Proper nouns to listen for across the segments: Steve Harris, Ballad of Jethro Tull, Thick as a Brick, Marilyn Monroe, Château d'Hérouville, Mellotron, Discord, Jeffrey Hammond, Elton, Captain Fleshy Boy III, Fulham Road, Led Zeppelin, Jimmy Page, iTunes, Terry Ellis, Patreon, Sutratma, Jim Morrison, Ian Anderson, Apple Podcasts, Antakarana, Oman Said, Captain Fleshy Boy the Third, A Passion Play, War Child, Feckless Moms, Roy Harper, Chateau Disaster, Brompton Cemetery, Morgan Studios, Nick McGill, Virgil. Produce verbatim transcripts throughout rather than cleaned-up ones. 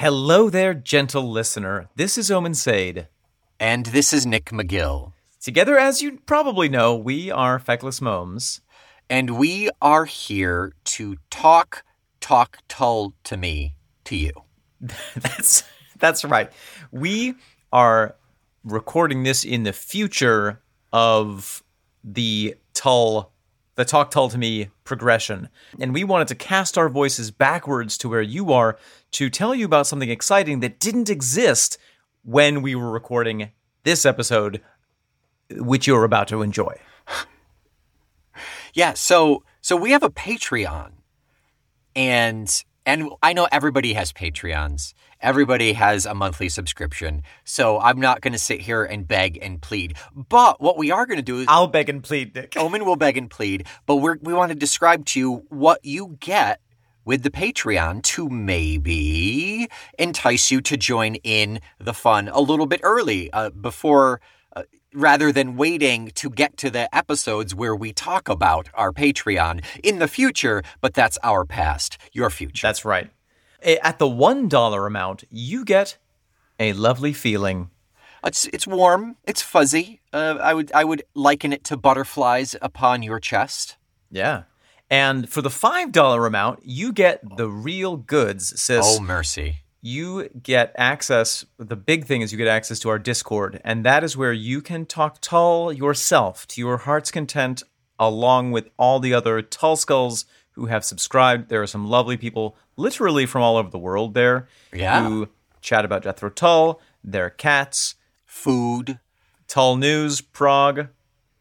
Hello there, gentle listener. This is Oman Said. And this is Nick McGill. Together, as you probably know, we are Feckless Moms. And we are here to talk, talk, Tull to me, to you. that's that's right. We are recording this in the future of the Tull, the Talk Tull to Me progression. And we wanted to cast our voices backwards to where you are to tell you about something exciting that didn't exist when we were recording this episode, which you're about to enjoy. Yeah, so so we have a Patreon. And and I know everybody has Patreons. Everybody has a monthly subscription. So I'm not going to sit here and beg and plead. But what we are going to do is... I'll beg and plead, Nick. Oman will beg and plead. But we're, we want to describe to you what you get with the Patreon to maybe entice you to join in the fun a little bit early uh, before... Uh, rather than waiting to get to the episodes where we talk about our Patreon in the future, but that's our past, your future. That's right. At the one dollar amount, you get a lovely feeling. It's it's warm. It's fuzzy. Uh, I would I would liken it to butterflies upon your chest. Yeah. And for the five dollar amount, you get the real goods, sis. Oh, mercy. You get access, the big thing is you get access to our Discord, and that is where you can talk Tull yourself to your heart's content, along with all the other Tull Skulls who have subscribed. There are some lovely people literally from all over the world there yeah. who chat about Jethro Tull, their cats, food, Tull news, prog,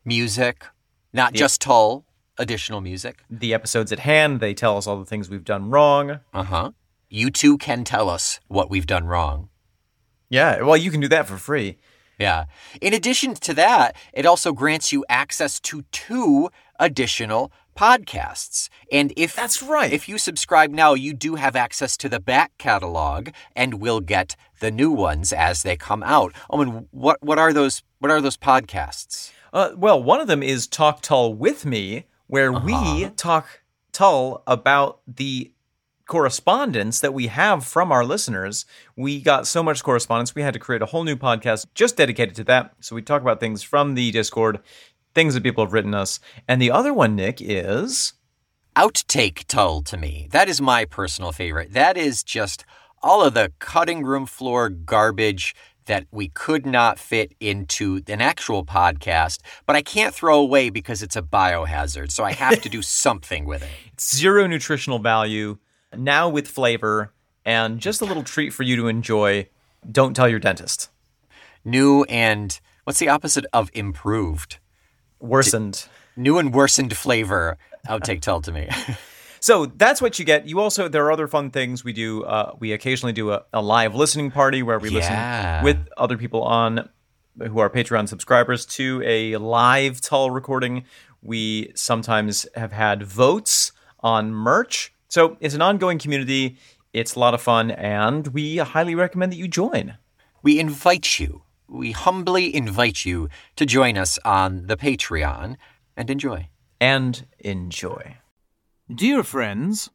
music, not the, just Tull, additional music. The episodes at hand, they tell us all the things we've done wrong. Uh-huh. You too can tell us what we've done wrong. Yeah, well, you can do that for free. Yeah. In addition to that, it also grants you access to two additional podcasts. And if that's right, if you subscribe now, you do have access to the back catalog, and we'll get the new ones as they come out. Oh, and what what are those? What are those podcasts? Uh, well, one of them is Talk Tull with me, where uh-huh. we talk Tull about the correspondence that we have from our listeners. We got so much correspondence, we had to create a whole new podcast just dedicated to that. So we talk about things from the Discord, things that people have written us. And the other one, Nick, is... Outtake Tull to me. That is my personal favorite. That is just all of the cutting room floor garbage that we could not fit into an actual podcast, but I can't throw away because it's a biohazard. So I have to do something with it. It's zero nutritional value. Now with flavor and just a little treat for you to enjoy. Don't tell your dentist. New and what's the opposite of improved? Worsened. D- new and worsened flavor. Outtake Tull to me. So that's what you get. You also, there are other fun things we do. Uh, we occasionally do a, a live listening party where we yeah. listen with other people on who are Patreon subscribers to a live Tull recording. We sometimes have had votes on merch. So it's an ongoing community, it's a lot of fun, and we highly recommend that you join. We invite you, we humbly invite you to join us on the Patreon and enjoy. And enjoy. Dear friends,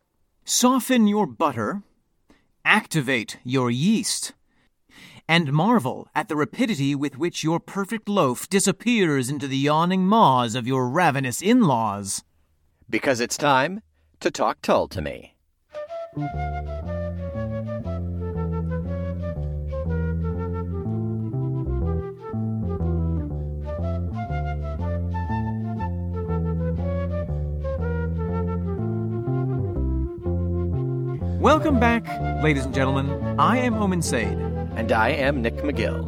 soften your butter, activate your yeast, and marvel at the rapidity with which your perfect loaf disappears into the yawning maws of your ravenous in-laws. Because it's time... to talk Tull to me. Welcome back, ladies and gentlemen. I am Oman Said. And I am Nick McGill.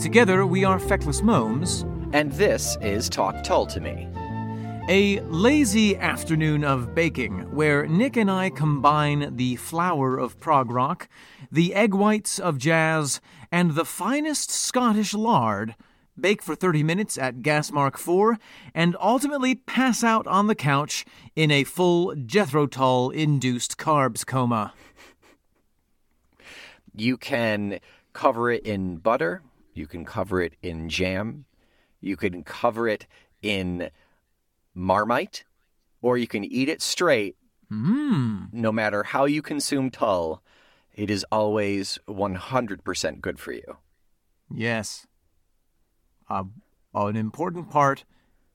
Together we are Feckless Moms. And this is Talk Tull to me. A lazy afternoon of baking, where Nick and I combine the flour of prog rock, the egg whites of jazz, and the finest Scottish lard, bake for thirty minutes at gas mark four, and ultimately pass out on the couch in a full Jethro Tull-induced carbs coma. You can cover it in butter, you can cover it in jam, you can cover it in... Marmite, or you can eat it straight. Mm. No matter how you consume Tull, It is always one hundred percent good for you. Yes. Uh, an important part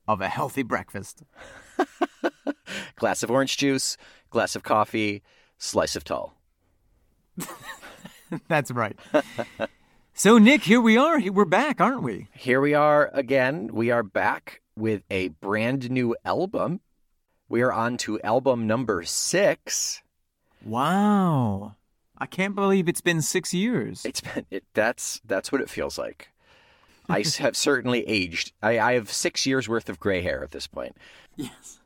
of a healthy breakfast. Glass of orange juice, glass of coffee, slice of Tull. That's right. So, Nick, here we are. We're back, aren't we? Here we are again. We are back with a brand new album. We are on to album number six. Wow. I can't believe it's been six years. It's been it, that's that's what it feels like. I have certainly aged. I, I have six years worth of gray hair at this point. Yes.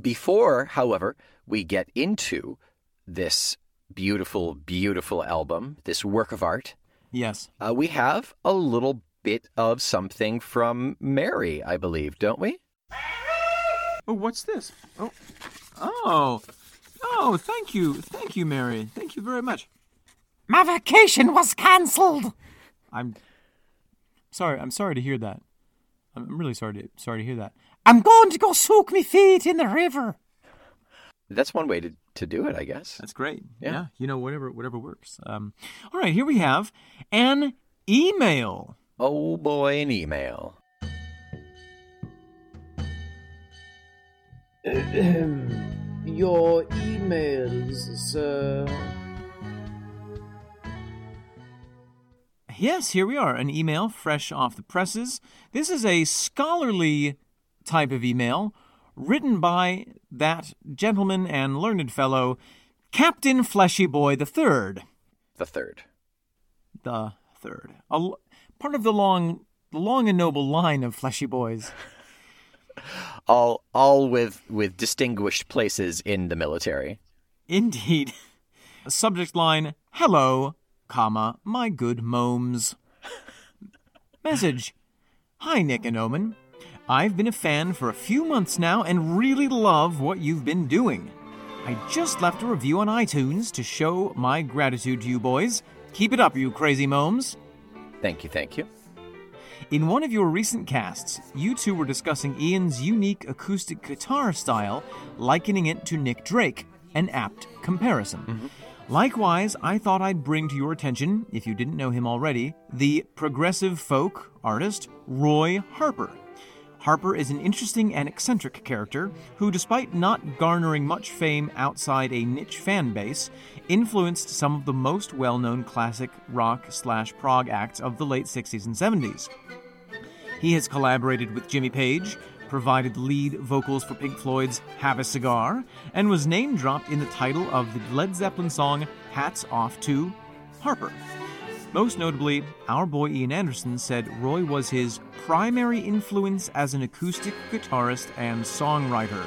Before, however, we get into this beautiful, beautiful album, this work of art. Yes. Uh, we have a little bit of something from Mary, I believe, don't we? Oh, what's this? Oh, oh, oh, thank you. Thank you, Mary. Thank you very much. My vacation was canceled. I'm sorry. I'm sorry to hear that. I'm really sorry to, sorry to hear that. I'm going to go soak me feet in the river. That's one way to, to do it, I guess. That's great. Yeah. yeah. You know, whatever whatever works. Um, all right, here we have an email. Oh, boy, an email. Your emails, sir. Yes, here we are. An email fresh off the presses. This is a scholarly type of email written by that gentleman and learned fellow, Captain Fleshy Boy the Third. The Third. The Third. A, part of the long, long and noble line of Fleshy Boys. all, all with with distinguished places in the military. Indeed. A subject line: Hello, comma, my good momes. Message: Hi, Nick and Oman. I've been a fan for a few months now and really love what you've been doing. I just left a review on iTunes to show my gratitude to you boys. Keep it up, you crazy momes. Thank you, thank you. In one of your recent casts, you two were discussing Ian's unique acoustic guitar style, likening it to Nick Drake, an apt comparison. Mm-hmm. Likewise, I thought I'd bring to your attention, if you didn't know him already, the progressive folk artist Roy Harper. Harper is an interesting and eccentric character who, despite not garnering much fame outside a niche fan base, influenced some of the most well-known classic rock-slash-prog acts of the late sixties and seventies. He has collaborated with Jimmy Page, provided lead vocals for Pink Floyd's Have a Cigar, and was name-dropped in the title of the Led Zeppelin song Hats Off to Harper. Most notably, our boy Ian Anderson said Roy was his primary influence as an acoustic guitarist and songwriter.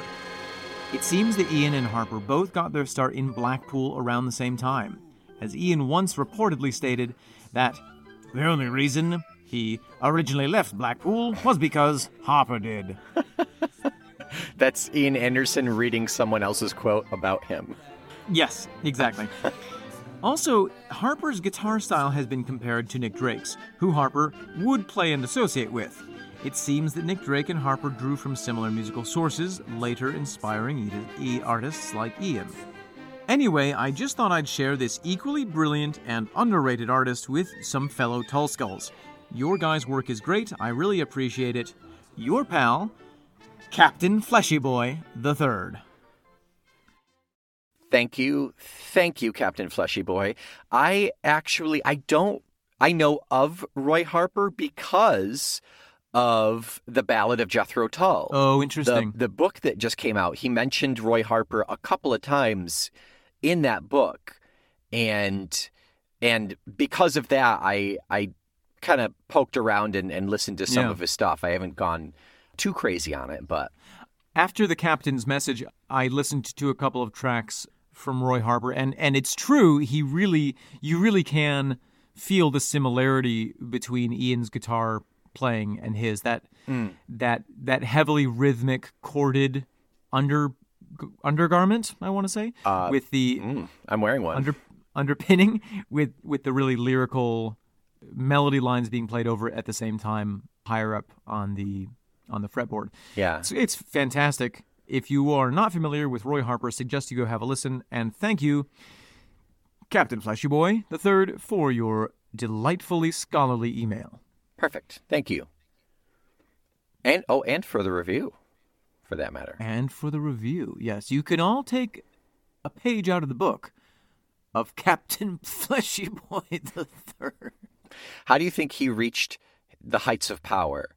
It seems that Ian and Harper both got their start in Blackpool around the same time, as Ian once reportedly stated that the only reason he originally left Blackpool was because Harper did. That's Ian Anderson reading someone else's quote about him. Yes, exactly. Also, Harper's guitar style has been compared to Nick Drake's, who Harper would play and associate with. It seems that Nick Drake and Harper drew from similar musical sources, later inspiring E artists like Ian. Anyway, I just thought I'd share this equally brilliant and underrated artist with some fellow Tull Skulls. Your guys' work is great. I really appreciate it. Your pal, Captain Fleshy Boy the Third. Thank you. Thank you, Captain Fleshy Boy. I actually, I don't, I know of Roy Harper because of the Ballad of Jethro Tull. Oh, interesting. The, the book that just came out, he mentioned Roy Harper a couple of times in that book. And and because of that, I I kind of poked around and, and listened to some yeah. of his stuff. I haven't gone too crazy on it, but. After the captain's message, I listened to a couple of tracks from Roy Harper, and, and it's true, he really, you really can feel the similarity between Ian's guitar playing and his, that mm. that that heavily rhythmic corded under undergarment, I want to say, uh, with the mm, I'm wearing one under, underpinning with with the really lyrical melody lines being played over at the same time higher up on the on the fretboard. Yeah. So it's fantastic. If you are not familiar with Roy Harper, I suggest you go have a listen. And thank you, Captain Fleshy Boy the third for your delightfully scholarly email. Perfect. Thank you. And, oh, and for the review, for that matter. And for the review, yes. You can all take a page out of the book of Captain Fleshy Boy the Third. How do you think he reached the heights of power?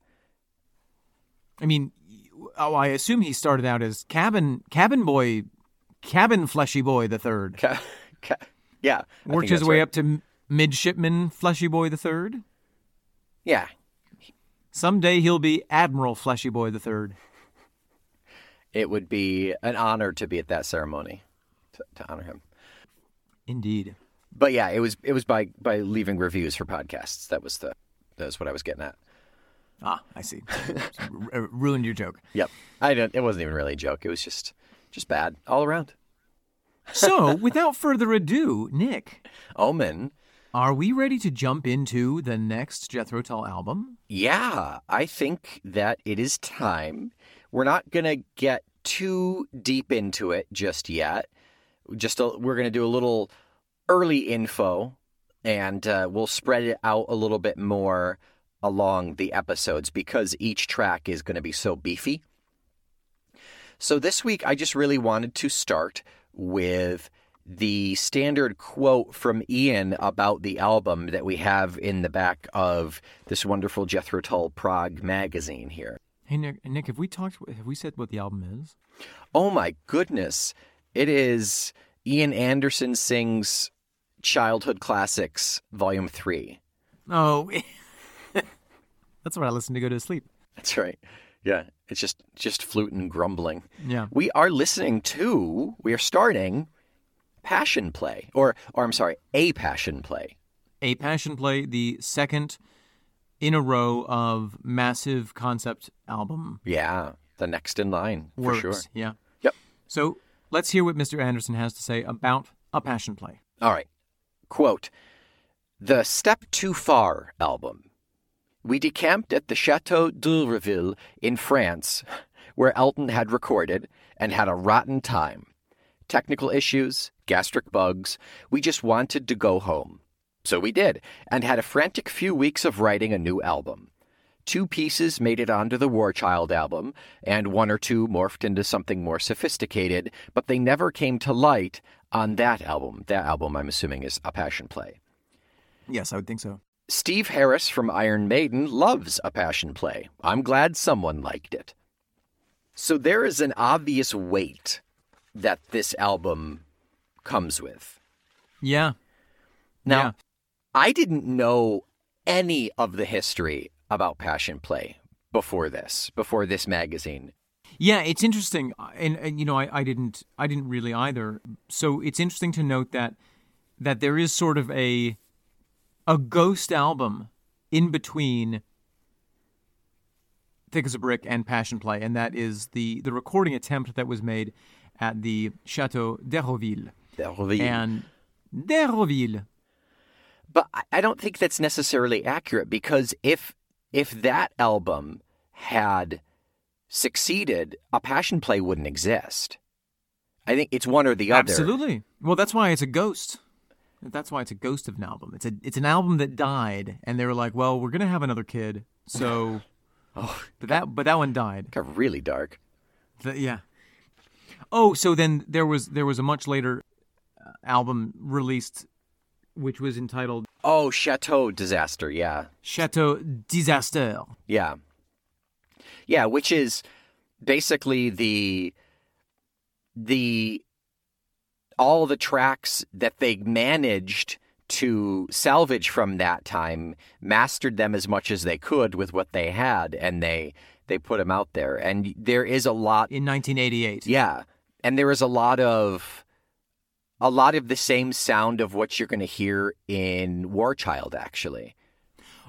I mean, oh, I assume he started out as cabin cabin boy, cabin Fleshy Boy the Third. Ca- ca- yeah, worked his way right. up to midshipman Fleshy Boy the Third. Yeah. Someday he'll be Admiral Fleshy Boy the Third. It would be an honor to be at that ceremony, to, to honor him. Indeed. But yeah, it was it was by, by leaving reviews for podcasts. That was the that was what I was getting at. Ah, I see. R- ruined your joke. Yep. I don't, it wasn't even really a joke. It was just just bad all around. So, without further ado, Nick. Oman. Are we ready to jump into the next Jethro Tull album? Yeah, I think that it is time. We're not going to get too deep into it just yet. Just a, we're going to do a little early info, and uh, we'll spread it out a little bit more along the episodes because each track is going to be so beefy. So this week, I just really wanted to start with the standard quote from Ian about the album that we have in the back of this wonderful Jethro Tull Prague magazine here. Hey, Nick, Nick, have we talked, have we said what the album is? Oh, my goodness. It is Ian Anderson Sings Childhood Classics, Volume three. Oh, that's what I listen to go to sleep. That's right. Yeah, it's just, just flute and grumbling. Yeah. We are listening to, we are starting... Passion Play, or or I'm sorry, A Passion Play. A Passion Play, the second in a row of massive concept album. Yeah, the next in line, Works, for sure. Yeah. Yep. So let's hear what Mister Anderson has to say about A Passion Play. All right. Quote, "The Step Too Far album. We decamped at the Château d'Hérouville in France, where Elton had recorded, and had a rotten time. Technical issues, gastric bugs. We just wanted to go home. So we did, and had a frantic few weeks of writing a new album. Two pieces made it onto the War Child album, and one or two morphed into something more sophisticated, but they never came to light on that album." That album, I'm assuming, is A Passion Play. Yes, I would think so. "Steve Harris from Iron Maiden loves A Passion Play. I'm glad someone liked it." So there is an obvious weight that this album comes with. Yeah. Now, yeah. I didn't know any of the history about Passion Play before this, before this magazine. Yeah, it's interesting. And, and you know, I, I didn't I didn't really either. So it's interesting to note that that there is sort of a a ghost album in between Thick as a Brick and Passion Play, and that is the, the recording attempt that was made at the Château d'Hérouville. D'Hérouville. And D'Hérouville. But I don't think that's necessarily accurate, because if if that album had succeeded, A Passion Play wouldn't exist. I think it's one or the other. Absolutely. Well, that's why it's a ghost. That's why it's a ghost of an album. It's a it's an album that died, and they were like, well, we're going to have another kid, so... oh, but, that, but that one died. Got really dark. The, yeah. Oh, so then there was there was a much later album released, which was entitled... Oh, Chateau Disaster, yeah. Chateau Disaster. Yeah. Yeah, which is basically the... the all the tracks that they managed to salvage from that time, mastered them as much as they could with what they had, and they, they put them out there. And there is a lot... In nineteen eighty-eight. Yeah. And there is a lot of a lot of the same sound of what you're going to hear in War Child, actually.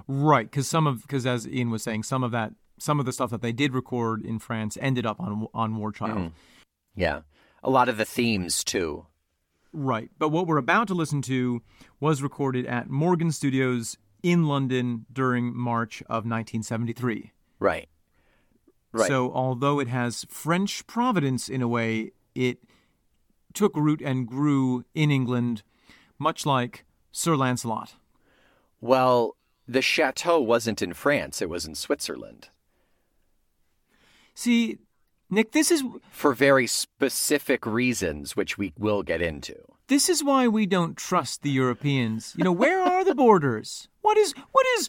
Right, because some of because as Ian was saying, some of that some of the stuff that they did record in France ended up on on War Child. Mm. Yeah, a lot of the themes too. Right, but what we're about to listen to was recorded at Morgan Studios in London during March of nineteen seventy-three. Right, right. So although it has French provenance in a way, it took root and grew in England, much like Sir Lancelot? Well, the chateau wasn't in France. It was in Switzerland. See, Nick, this is... for very specific reasons, which we will get into. This is why we don't trust the Europeans. You know, where are the borders? What is what is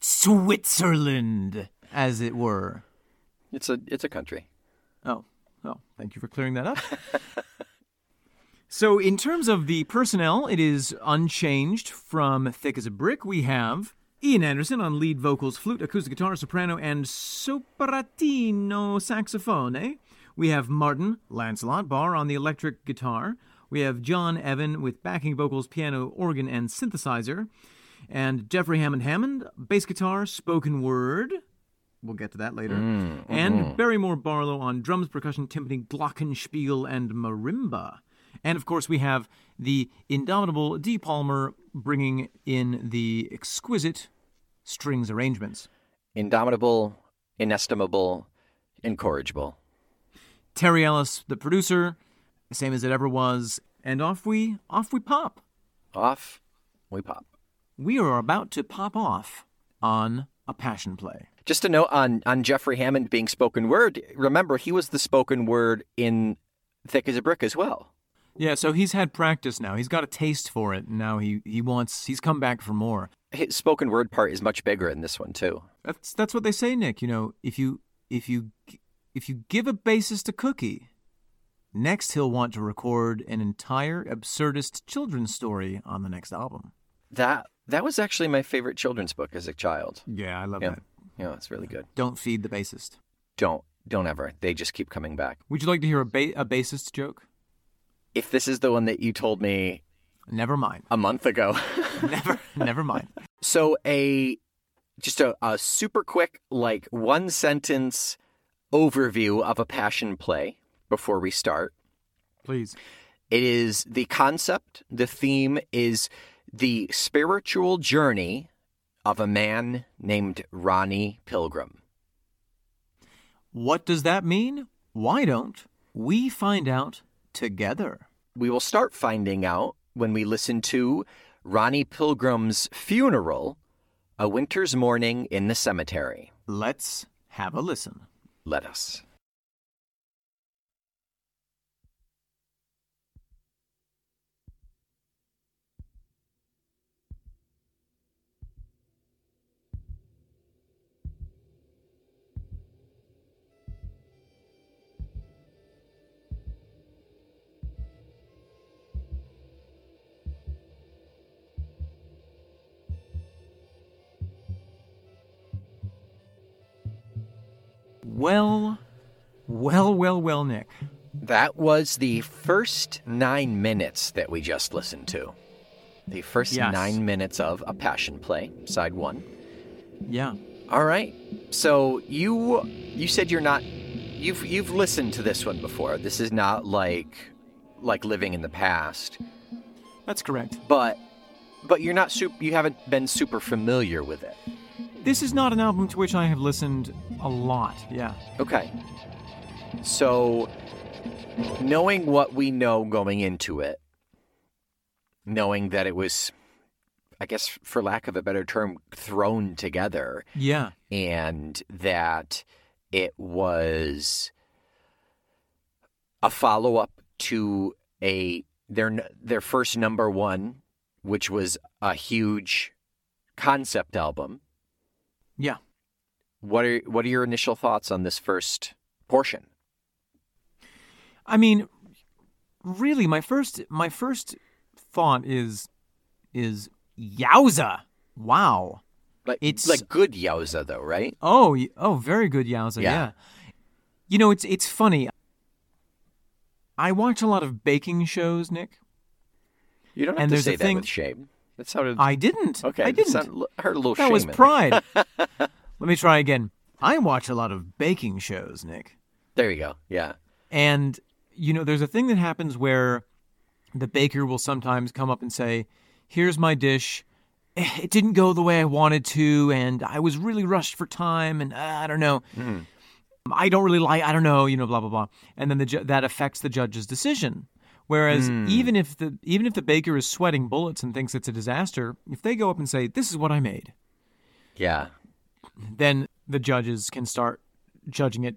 Switzerland, as it were? It's a it's a country. Oh, oh, thank you for clearing that up. So in terms of the personnel, it is unchanged from Thick as a Brick. We have Ian Anderson on lead vocals, flute, acoustic guitar, soprano, and sopratino saxophone. We have Martin Lancelot Barr on the electric guitar. We have John Evan with backing vocals, piano, organ, and synthesizer. And Jeffrey Hammond Hammond, bass guitar, spoken word. We'll get to that later. Mm, mm-hmm. And Barrymore Barlow on drums, percussion, timpani, glockenspiel, and marimba. And, of course, we have the indomitable Dee Palmer bringing in the exquisite strings arrangements. Indomitable, inestimable, incorrigible. Terry Ellis, the producer, same as it ever was. And off we, off we pop. Off we pop. We are about to pop off on A Passion Play. Just a note on, on Jeffrey Hammond being spoken word. Remember, he was the spoken word in Thick as a Brick as well. Yeah, so he's had practice now. He's got a taste for it. Now he, he wants, he's come back for more. His spoken word part is much bigger in this one, too. That's that's what they say, Nick. You know, if you if you, if you give a bassist a cookie, next he'll want to record an entire absurdist children's story on the next album. That that was actually my favorite children's book as a child. Yeah, I love yeah. that. Yeah, it's really good. Don't feed the bassist. Don't. Don't ever. They just keep coming back. Would you like to hear a, ba- a bassist joke? If this is the one that you told me... Never mind. A month ago. never never mind. So a just a, a super quick, like, one-sentence overview of A Passion Play before we start. Please. It is the concept, the theme is the spiritual journey of a man named Ronnie Pilgrim. What does that mean? Why don't we find out together? We will start finding out when we listen to Ronnie Pilgrim's funeral, A Winter's Morning in the Cemetery. Let's have a listen. Let us. Well, well, well, well, Nick. That was the first nine minutes that we just listened to. The first yes. nine minutes of A Passion Play, side one. Yeah. All right. So you you said you're not you've you've listened to this one before. This is not like like living in the past. That's correct. But but you're not super, you haven't been super familiar with it. This is not an album to which I have listened a lot, yeah. Okay. So, knowing what we know going into it, knowing that it was, I guess for lack of a better term, thrown together. Yeah. And that it was a follow-up to a their their first number one, which was a huge concept album. Yeah. What are what are your initial thoughts on this first portion? I mean, really, my first my first thought is is yowza. Wow. Like it's like good yowza though, right? Oh, oh, very good yowza. Yeah. yeah. You know, it's it's funny. I watch a lot of baking shows, Nick. You don't have and to say that thing... with shame. That sounded... I didn't. Okay, I didn't. Sound, heard a little that shame. That was pride. Let me try again. I watch a lot of baking shows, Nick. There you go. Yeah. And, you know, there's a thing that happens where the baker will sometimes come up and say, here's my dish. It didn't go the way I wanted to, and I was really rushed for time, and uh, I don't know. Mm. I don't really like, I don't know, you know, blah, blah, blah. And then the ju- that affects the judge's decision. Whereas mm. even if the even if the baker is sweating bullets and thinks it's a disaster, if they go up and say, this is what I made. Yeah. Then the judges can start judging it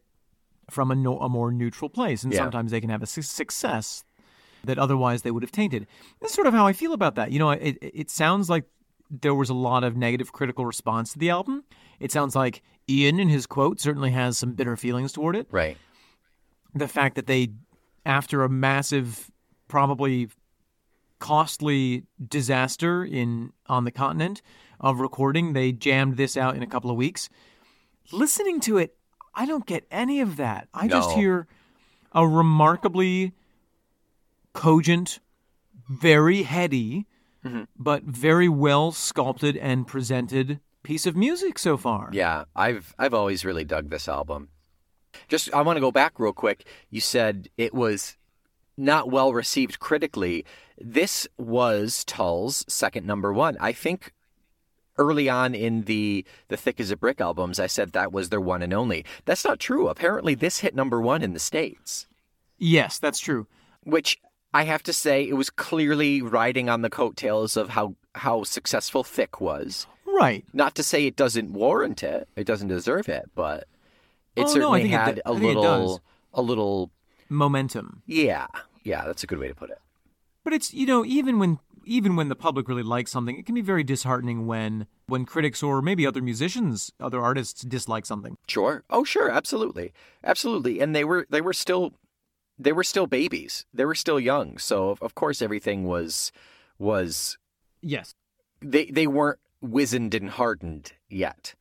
from a, no, a more neutral place. And yeah. sometimes they can have a su- success that otherwise they would have tainted. That's sort of how I feel about that. You know, it it sounds like there was a lot of negative critical response to the album. It sounds like Ian, in his quote, certainly has some bitter feelings toward it. Right. The fact that they, after a massive, probably costly disaster in on the continent of recording, they jammed this out in a couple of weeks. Listening to it, I don't get any of that. I no. just hear a remarkably cogent, very heady, mm-hmm. but very well sculpted and presented piece of music so far. Yeah, I've I've always really dug this album. Just, I want to go back real quick. You said it was not well received critically. This was Tull's second number one. I think early on in the, the Thick as a Brick albums, I said that was their one and only. That's not true. Apparently, this hit number one in the States. Yes, that's true. Which, I have to say, it was clearly riding on the coattails of how, how successful Thick was. Right. Not to say it doesn't warrant it. It doesn't deserve it, but... It oh, certainly no, had it, a little, a little momentum. Yeah, yeah, that's a good way to put it. But it's, you know, even when even when the public really likes something, it can be very disheartening when when critics or maybe other musicians, other artists dislike something. Sure. Oh, sure. Absolutely, absolutely. And they were they were still they were still babies. They were still young. So of course everything was was yes. They they weren't wizened and hardened yet.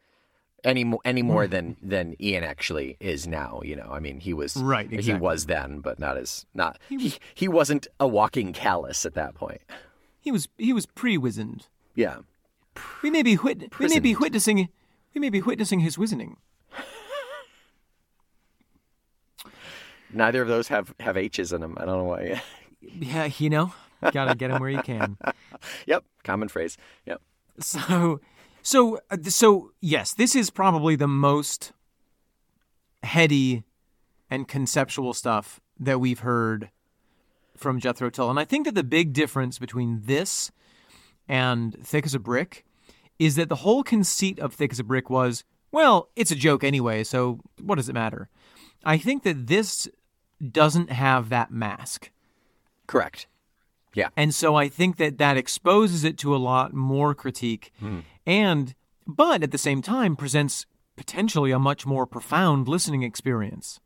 Any any more than, than Ian actually is now, you know. I mean, he was right. Exactly. He was then, but not as not. He, was, he he wasn't a walking callus at that point. He was he was pre-wizened. Yeah, we may be wit- we may be witnessing we may be witnessing his wizening. Neither of those have, have H's in them. I don't know why. Yeah, you know, gotta get him where you can. Yep, common phrase. Yep. So. So, so yes, this is probably the most heady and conceptual stuff that we've heard from Jethro Tull. And I think that the big difference between this and Thick as a Brick is that the whole conceit of Thick as a Brick was, well, it's a joke anyway, so what does it matter? I think that this doesn't have that mask. Correct. Yeah. And so I think that that exposes it to a lot more critique. Mm. And, but at the same time, presents potentially a much more profound listening experience.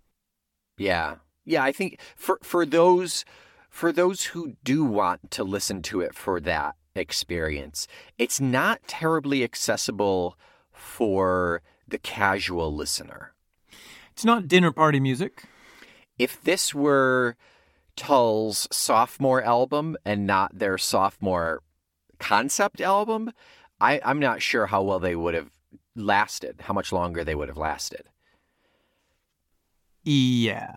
Yeah. Yeah, I think for, for those for those who do want to listen to it for that experience, it's not terribly accessible for the casual listener. It's not dinner party music. If this were Tull's sophomore album and not their sophomore concept album... I, I'm not sure how well they would have lasted, how much longer they would have lasted. Yeah.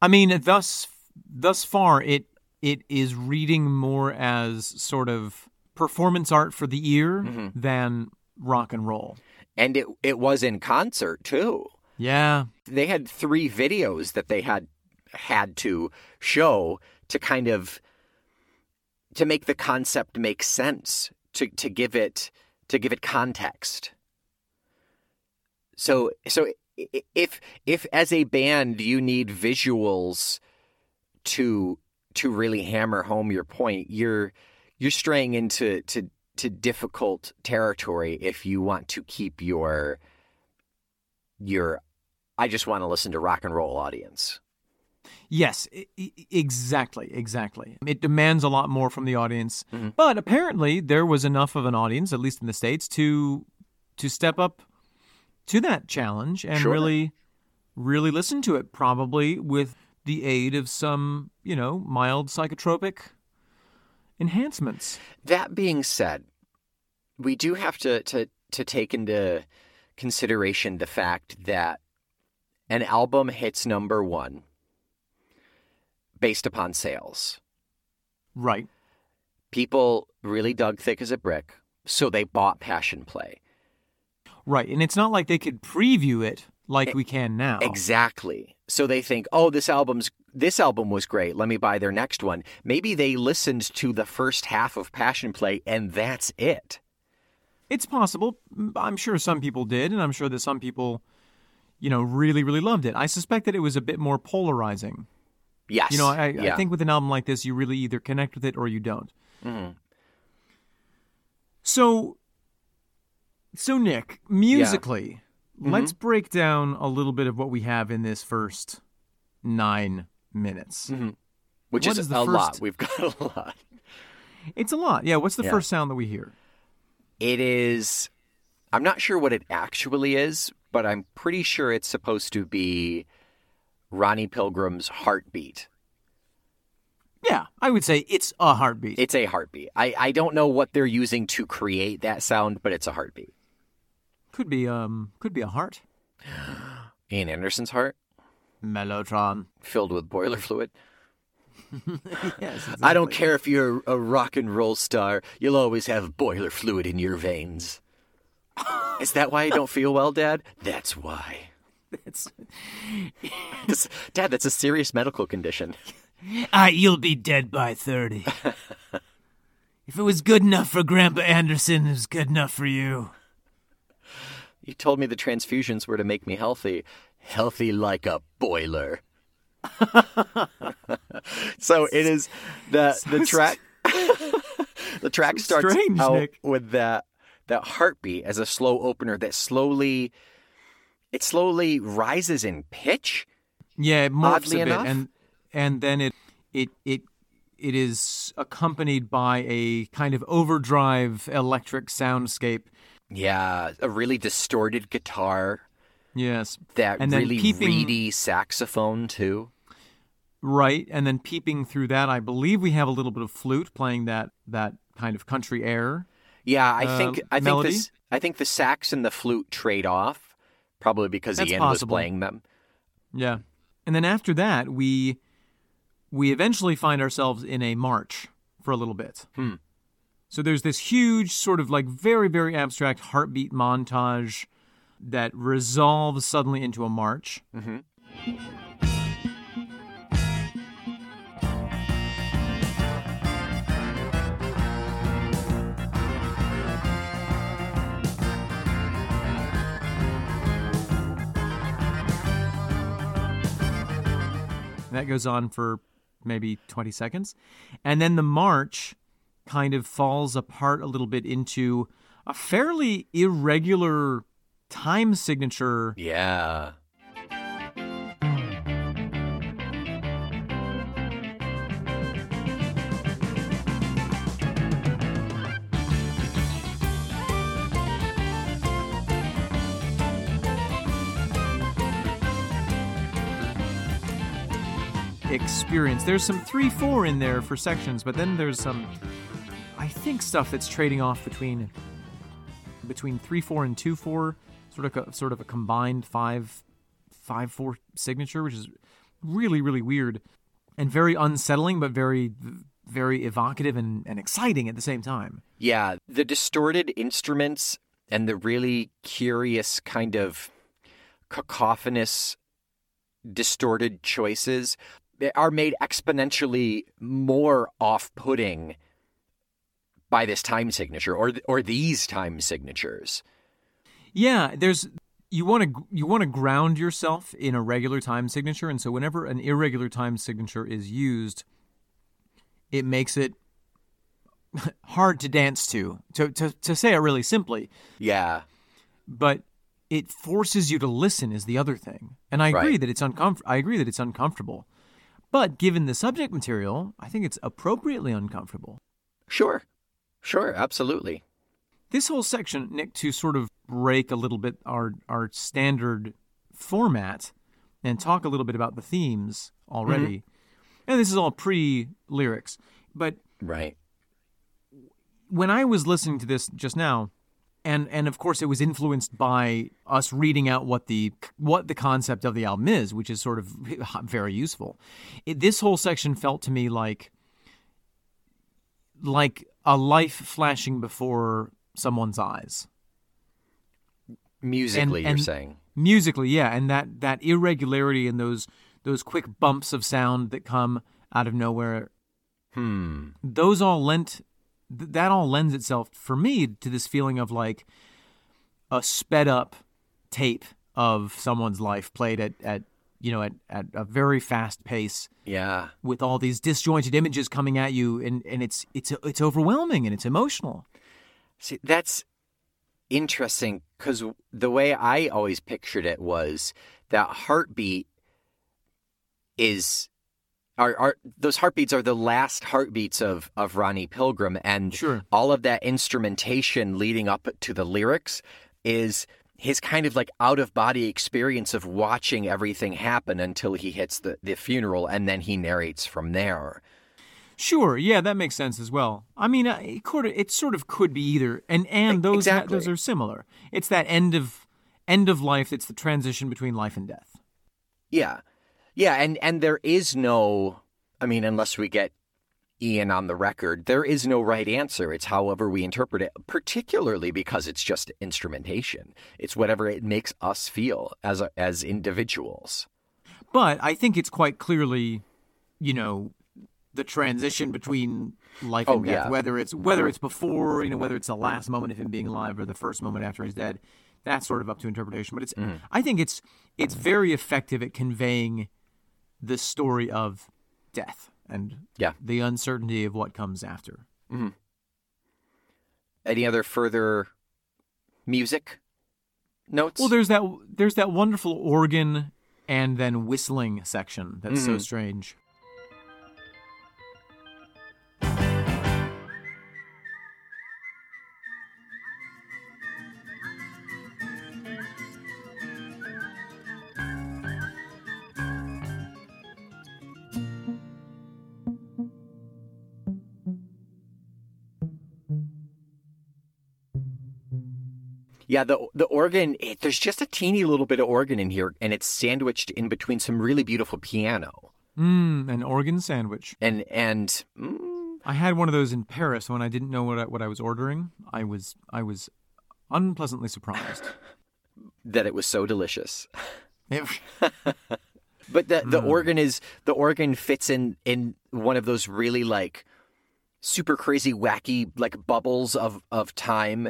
I mean, thus thus far, it it is reading more as sort of performance art for the ear mm-hmm. than rock and roll. And it it was in concert, too. Yeah. They had three videos that they had had to show to kind of, to make the concept make sense. To, to give it to give it context. So so if if as a band you need visuals to to really hammer home your point, you're you're straying into to, to difficult territory if you want to keep your your I just want to listen to rock and roll audience. Yes, exactly, exactly. It demands a lot more from the audience, mm-hmm. but apparently there was enough of an audience, at least in the States, to to step up to that challenge and sure. really, really listen to it, probably with the aid of some, you know, mild psychotropic enhancements. That being said, we do have to to, to take into consideration the fact that an album hits number one based upon sales. Right. People really dug Thick as a Brick, so they bought Passion Play. Right, and it's not like they could preview it like it, we can now. Exactly. So they think, oh, this album's this album was great. Let me buy their next one. Maybe they listened to the first half of Passion Play and that's it. It's possible. I'm sure some people did, and I'm sure that some people, you know, really, really loved it. I suspect that it was a bit more polarizing. Yes. You know, I, yeah. I think with an album like this, you really either connect with it or you don't. Mm-hmm. So, so Nick, musically, yeah. mm-hmm. let's break down a little bit of what we have in this first nine minutes. Mm-hmm. Which is, is a first... lot. We've got a lot. It's a lot. Yeah. What's the yeah. first sound that we hear? It is, I'm not sure what it actually is, but I'm pretty sure it's supposed to be Ronnie Pilgrim's heartbeat. Yeah, I would say it's a heartbeat. It's a heartbeat. I, I don't know what they're using to create that sound, but it's a heartbeat. Could be um could be a heart. Ian Anderson's heart. Mellotron. Filled with boiler fluid. Yes, exactly. I don't care if you're a rock and roll star, you'll always have boiler fluid in your veins. Is that why I don't feel well, Dad? That's why. That's... that's... Dad, that's a serious medical condition. Uh, you'll be dead by thirty. If it was good enough for Grandpa Anderson, it was good enough for you. You told me the transfusions were to make me healthy. Healthy like a boiler. So it is the the track the track so starts strange, out Nick. With that that heartbeat as a slow opener that slowly it slowly rises in pitch. Yeah, it morphs oddly a bit enough. and and then it it it it is accompanied by a kind of overdrive electric soundscape. Yeah, a really distorted guitar. Yes. That and really peeping, reedy saxophone, too. Right. And then peeping through that, I believe we have a little bit of flute playing that, that kind of country air. Yeah, I uh, think I melody. think this I think the sax and the flute trade off, probably because That's Ian possible. was playing them. Yeah. And then after that, we we eventually find ourselves in a march for a little bit. Hmm. So there's this huge sort of like very, very abstract heartbeat montage that resolves suddenly into a march. Mm-hmm. That goes on for maybe twenty seconds. And then the march kind of falls apart a little bit into a fairly irregular time signature. Yeah. Experience. There's some three four in there for sections, but then there's some, I think, stuff that's trading off between between three four and two four. Sort of, sort of a combined five, five four signature, which is really, really weird and very unsettling, but very, very evocative and, and exciting at the same time. Yeah, the distorted instruments and the really curious kind of cacophonous, distorted choices are made exponentially more off-putting by this time signature or or these time signatures. Yeah, there's you want to you want to ground yourself in a regular time signature, and so whenever an irregular time signature is used, it makes it hard to dance to. To to to say it really simply. Yeah. But it forces you to listen is the other thing. And I agree right. that it's uncomf- I agree that it's uncomfortable. But given the subject material, I think it's appropriately uncomfortable. Sure. Sure, absolutely. This whole section, Nick, to sort of break a little bit our our standard format and talk a little bit about the themes already. Mm-hmm. And this is all pre-lyrics. But right. when I was listening to this just now, and, and of course it was influenced by us reading out what the what the concept of the album is, which is sort of very useful. It, this whole section felt to me like like a life flashing before someone's eyes. Musically, and, and you're saying. Musically, yeah. And that, that irregularity and those those quick bumps of sound that come out of nowhere, hmm. those all lent, that all lends itself for me to this feeling of like a sped up tape of someone's life played at, at you know, at, at a very fast pace. Yeah. With all these disjointed images coming at you, and, and it's it's it's overwhelming and it's emotional. See, that's interesting, because the way I always pictured it was that heartbeat is, are, are those heartbeats are the last heartbeats of, of Ronnie Pilgrim, and sure. all of that instrumentation leading up to the lyrics is his kind of like out-of-body experience of watching everything happen until he hits the, the funeral, and then he narrates from there. Sure, yeah, that makes sense as well. I mean, it, could, it sort of could be either, and and those exactly. those are similar. It's that end of end of life. It's the transition between life and death. Yeah, yeah, and and there is no, I mean, unless we get Ian on the record, there is no right answer. It's however we interpret it, particularly because it's just instrumentation. It's whatever it makes us feel as a, as individuals. But I think it's quite clearly, you know, the transition between life and oh, death, yeah. whether it's whether it's before, you know, whether it's the last moment of him being alive or the first moment after he's dead, that's sort of up to interpretation. But it's, mm. I think it's it's very effective at conveying the story of death and yeah. the uncertainty of what comes after. Mm. Any other further music notes? Well, there's that there's that wonderful organ and then whistling section that's mm. so strange. Yeah, the the organ, it, there's just a teeny little bit of organ in here, and it's sandwiched in between some really beautiful piano. Mm, an organ sandwich. And and mm. I had one of those in Paris when I didn't know what I, what I was ordering. I was I was unpleasantly surprised that it was so delicious. But the the mm. organ is the organ fits in in one of those really like super crazy wacky like bubbles of of time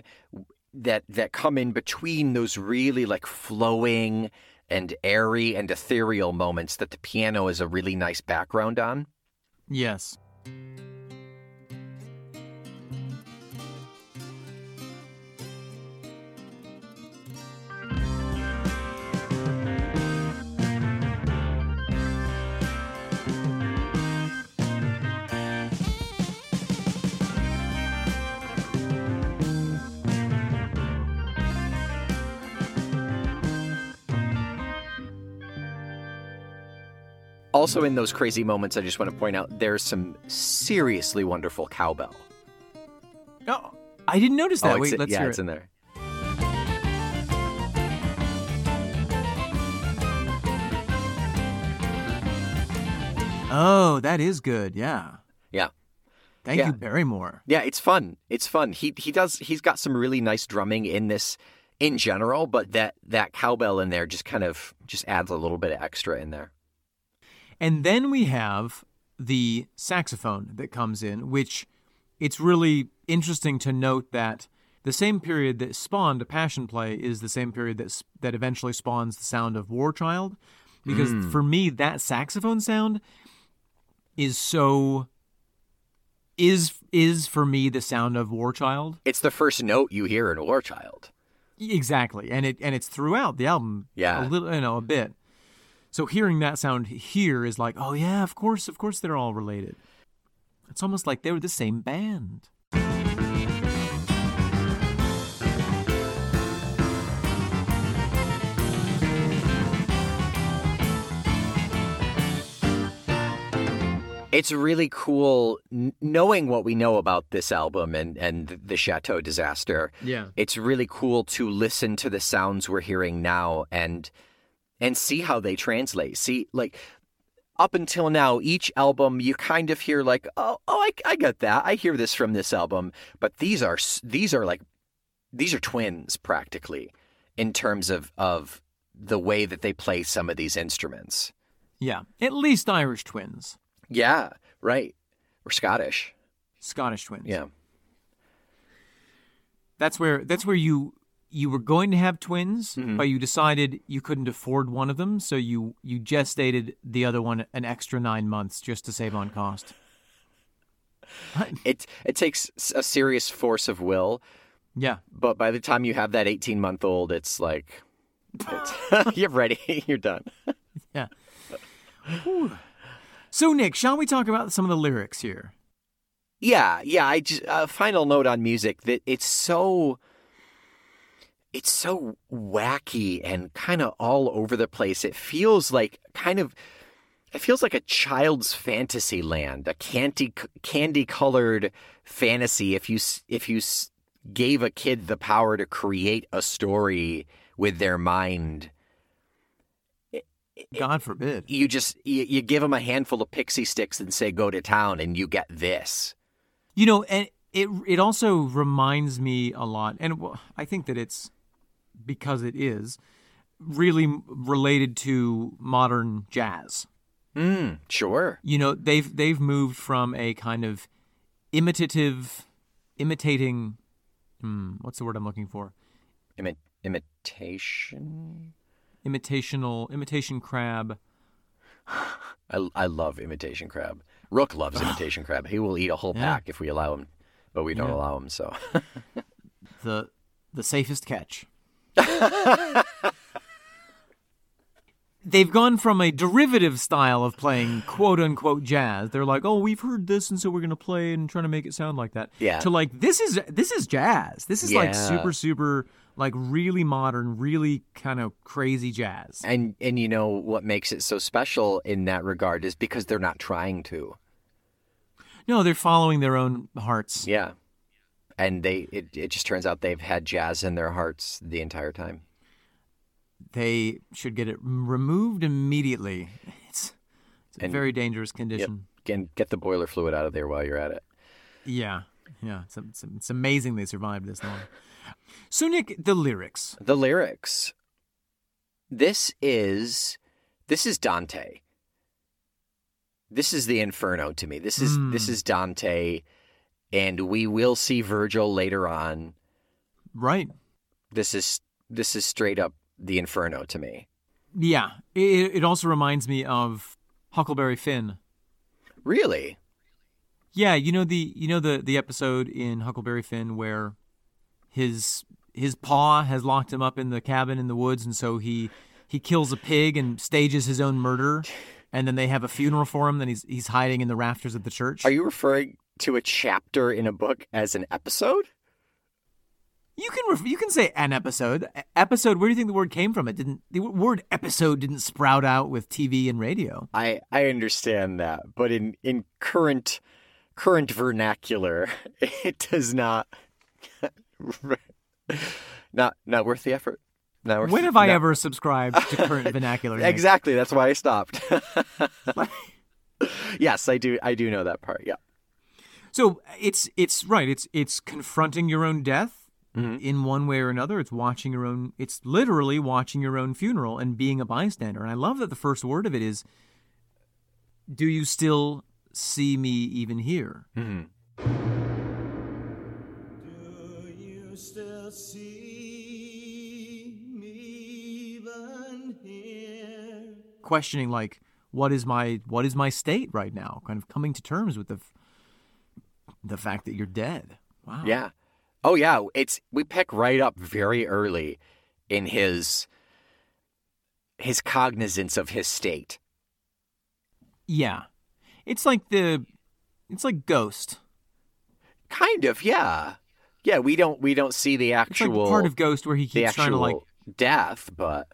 that that come in between those really like flowing and airy and ethereal moments that the piano is a really nice background on. Yes. Also in those crazy moments, I just want to point out, there's some seriously wonderful cowbell. Oh, I didn't notice that. Oh, Wait, let's yeah, hear it. Yeah, it's in there. Oh, that is good. Yeah. Yeah. Thank yeah. you, Barrymore. Yeah, it's fun. It's fun. He he does. He's got some really nice drumming in this in general, but that, that cowbell in there just kind of just adds a little bit of extra in there. And then we have the saxophone that comes in, which it's really interesting to note that the same period that spawned A Passion Play is the same period that that eventually spawns the sound of War Child, because mm. for me that saxophone sound is so is is for me the sound of War Child. It's the first note you hear in War Child. Exactly, and it and it's throughout the album. Yeah, a little, you know, a bit. So hearing that sound here is like, oh yeah, of course, of course they're all related. It's almost like they were the same band. It's really cool knowing what we know about this album and, and the Chateau Disaster. Yeah. It's really cool to listen to the sounds we're hearing now and And see how they translate. See, like, up until now, each album you kind of hear like, oh, oh, I, I get that. I hear this from this album. But these are these are like, these are twins practically in terms of, of the way that they play some of these instruments. Yeah, at least Irish twins. Yeah, right. Or Scottish. Scottish twins. Yeah. That's where that's where you you were going to have twins, mm-hmm. but you decided you couldn't afford one of them, so you, you gestated the other one an extra nine months just to save on cost. It it takes a serious force of will. Yeah. But by the time you have that eighteen-month-old, it's like, it's, you're ready. You're done. Yeah. Whew. So, Nick, shall we talk about some of the lyrics here? Yeah, yeah. I just a uh, final note on music that it's so it's so wacky and kind of all over the place. It feels like kind of it feels like a child's fantasy land, a candy candy colored fantasy. If you if you gave a kid the power to create a story with their mind. God forbid. You just you, you give them a handful of pixie sticks and say go to town and you get this. You know, and it it also reminds me a lot, and I think that it's because it is really related to modern jazz. Mm, sure. You know, they've they've moved from a kind of imitative, imitating. Hmm, what's the word I'm looking for? Imi- imitation. Imitational, imitation crab. I I love imitation crab. Rook loves imitation crab. He will eat a whole yeah. pack if we allow him, but we don't yeah. allow him, so. the the safest catch. They've gone from a derivative style of playing quote-unquote jazz. They're like, oh, we've heard this, and so we're going to play and try to make it sound like that. Yeah. To like, this is this is jazz. This is yeah. like super, super, like really modern, really kind of crazy jazz. And, and you know what makes it so special in that regard is because they're not trying to. No, they're following their own hearts. Yeah. And they it, it just turns out they've had jazz in their hearts the entire time. They should get it removed immediately. It's, it's a and, very dangerous condition. Yep. And get the boiler fluid out of there while you're at it. Yeah, yeah. It's, it's, it's amazing they survived this long. So, Nick, the lyrics. The lyrics. This is this is Dante. This is the Inferno to me. This is mm. this is Dante, and we will see Virgil later on. Right. This is this is straight up the Inferno to me. Yeah. It, it also reminds me of Huckleberry Finn. Really? Yeah, you know the you know the, the episode in Huckleberry Finn where his his paw has locked him up in the cabin in the woods, and so he, he kills a pig and stages his own murder, and then they have a funeral for him, then he's he's hiding in the rafters of the church. Are you referring to a chapter in a book as an episode? You can ref- you can say an episode. Episode, where do you think the word came from? It didn't. The word episode didn't sprout out with T V and radio. I, I understand that, but in, in current current vernacular, it does not not not worth the effort. Not worth when have the, I not... ever subscribed to current vernacular? Exactly, that's why I stopped. Yes, I do. I do know that part. Yeah. So it's it's right. It's it's confronting your own death. Mm-hmm. In one way or another, it's watching your own, it's literally watching your own funeral and being a bystander. And I love that the first word of it is, do you still see me even here? Mm-hmm. Do you still see me even here? Questioning, like, what is my, what is my state right now? Kind of coming to terms with the, the fact that you're dead. Wow. Yeah. Oh, yeah, it's we pick right up very early in his his cognizance of his state. Yeah. It's like the it's like Ghost. Kind of, yeah. Yeah, we don't we don't see the actual it's like part of Ghost where he keeps trying to like death, but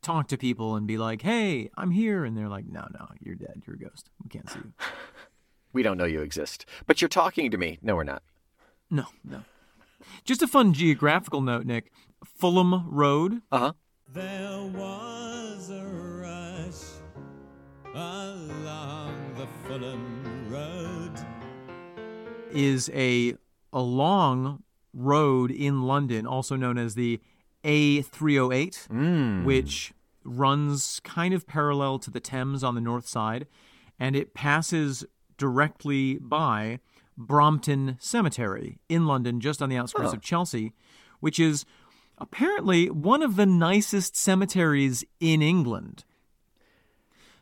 talk to people and be like, "Hey, I'm here." And they're like, "No, no, you're dead. You're a ghost. We can't see you." We don't know you exist. But you're talking to me. No, we're not. No, no. Just a fun geographical note, Nick. Fulham Road. Uh-huh. There was a rush along the Fulham Road. Is a, a long road in London, also known as the A three oh eight, mm. which runs kind of parallel to the Thames on the north side, and it passes directly by Brompton Cemetery in London, just on the outskirts oh. of Chelsea, which is apparently one of the nicest cemeteries in England.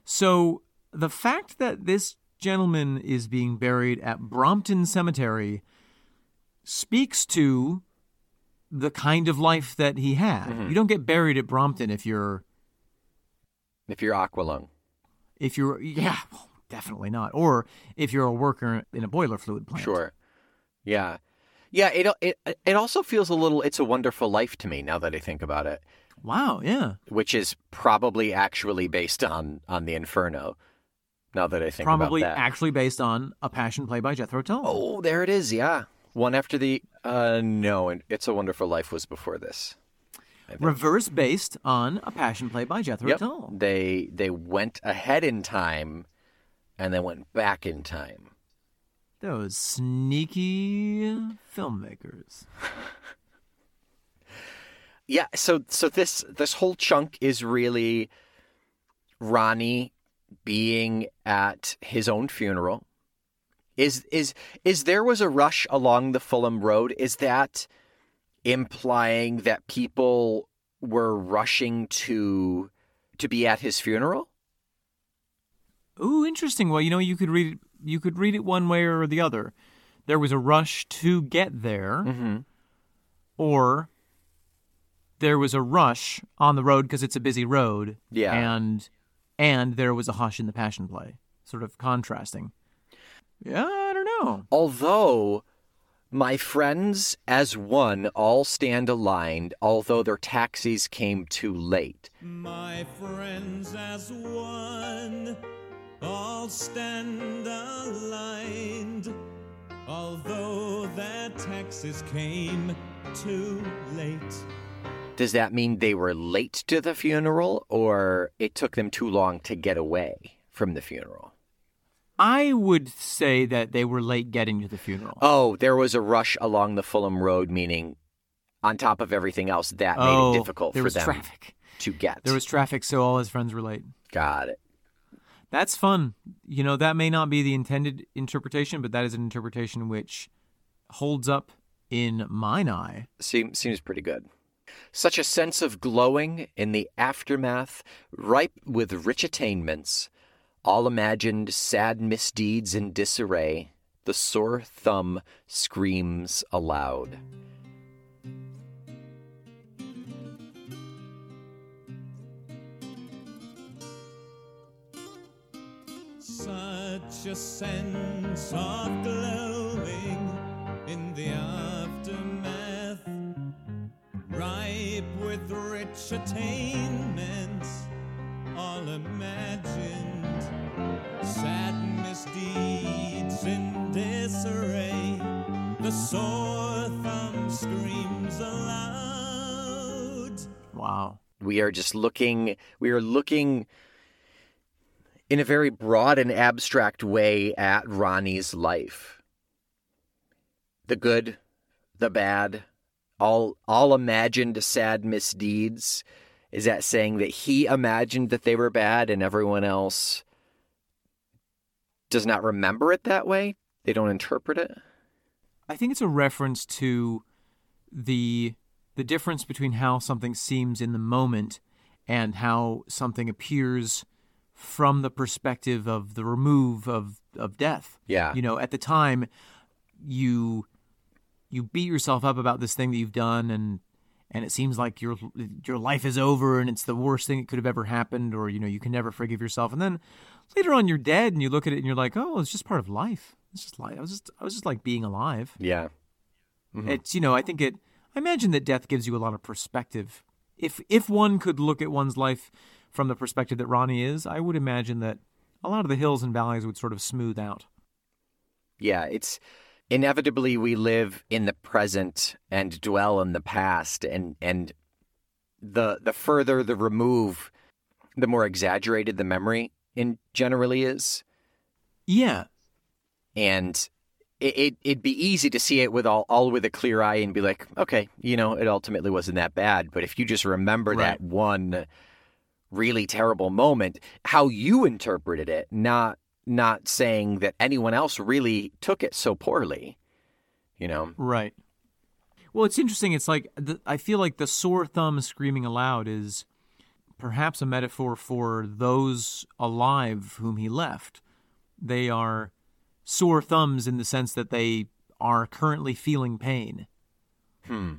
So the fact that this gentleman is being buried at Brompton Cemetery speaks to the kind of life that he had. Mm-hmm. You don't get buried at Brompton if you're... If you're Aqualung. If you're... Yeah, well, definitely not. Or if you're a worker in a boiler fluid plant. Sure. Yeah. Yeah, it it it also feels a little It's a Wonderful Life to me now that I think about it. Wow, yeah. Which is probably actually based on, on the Inferno, now that I think probably about that. Probably actually based on A Passion Play by Jethro Tull. Oh, there it is, yeah. One after the... Uh, no, and It's a Wonderful Life was before this. Reverse based on A Passion Play by Jethro yep. Tull. They they went ahead in time and then went back in time. Those sneaky filmmakers. yeah, so so this this whole chunk is really Ronnie being at his own funeral. Is is is there was a rush along the Fulham Road? Is that implying that people were rushing to to be at his funeral? Ooh, interesting. Well, you know, you could read it. You could read it one way or the other. There was a rush to get there, mm-hmm. or there was a rush on the road because it's a busy road, yeah. and and there was a hush in the Passion Play, sort of contrasting. Yeah, I don't know. Although my friends as one all stand aligned, although their taxis came too late. My friends as one... all stand aligned, although their taxes came too late. Does that mean they were late to the funeral, or it took them too long to get away from the funeral? I would say that they were late getting to the funeral. Oh, there was a rush along the Fulham Road, meaning on top of everything else, that oh, made it difficult for them traffic. to get. There was traffic, so all his friends were late. Got it. That's fun. You know, that may not be the intended interpretation, but that is an interpretation which holds up in mine eye. Seems seems pretty good. Such a sense of glowing in the aftermath, ripe with rich attainments, all imagined sad misdeeds in disarray, the sore thumb screams aloud. Such a sense of glowing in the aftermath, ripe with rich attainments, all imagined, sad misdeeds in disarray, the sore thumb screams aloud. Wow. We are just looking, we are looking... in a very broad and abstract way at Ronnie's life. The good, the bad, all all imagined sad misdeeds. Is that saying that he imagined that they were bad and everyone else does not remember it that way? They don't interpret it? I think it's a reference to the the difference between how something seems in the moment and how something appears from the perspective of the remove of, of death. Yeah. You know, at the time, you you beat yourself up about this thing that you've done, and and it seems like your your life is over, and it's the worst thing that could have ever happened, or, you know, you can never forgive yourself. And then later on, you're dead, and you look at it, and you're like, oh, it's just part of life. It's just life. I was just I was just like being alive. Yeah. Mm-hmm. It's, you know, I think it. I imagine that death gives you a lot of perspective. If if one could look at one's life from the perspective that Ronnie is, I would imagine that a lot of the hills and valleys would sort of smooth out. Yeah, it's inevitably we live in the present and dwell in the past, and and the the further the remove, the more exaggerated the memory in generally is. Yeah. And it, it, it'd be easy to see it with all, all with a clear eye and be like, okay, you know, it ultimately wasn't that bad. But if you just remember right. that one really terrible moment, how you interpreted it, not not saying that anyone else really took it so poorly, you know? Right. Well, it's interesting. It's like, the, I feel like the sore thumb screaming aloud is perhaps a metaphor for those alive whom he left. They are sore thumbs in the sense that they are currently feeling pain. Hmm.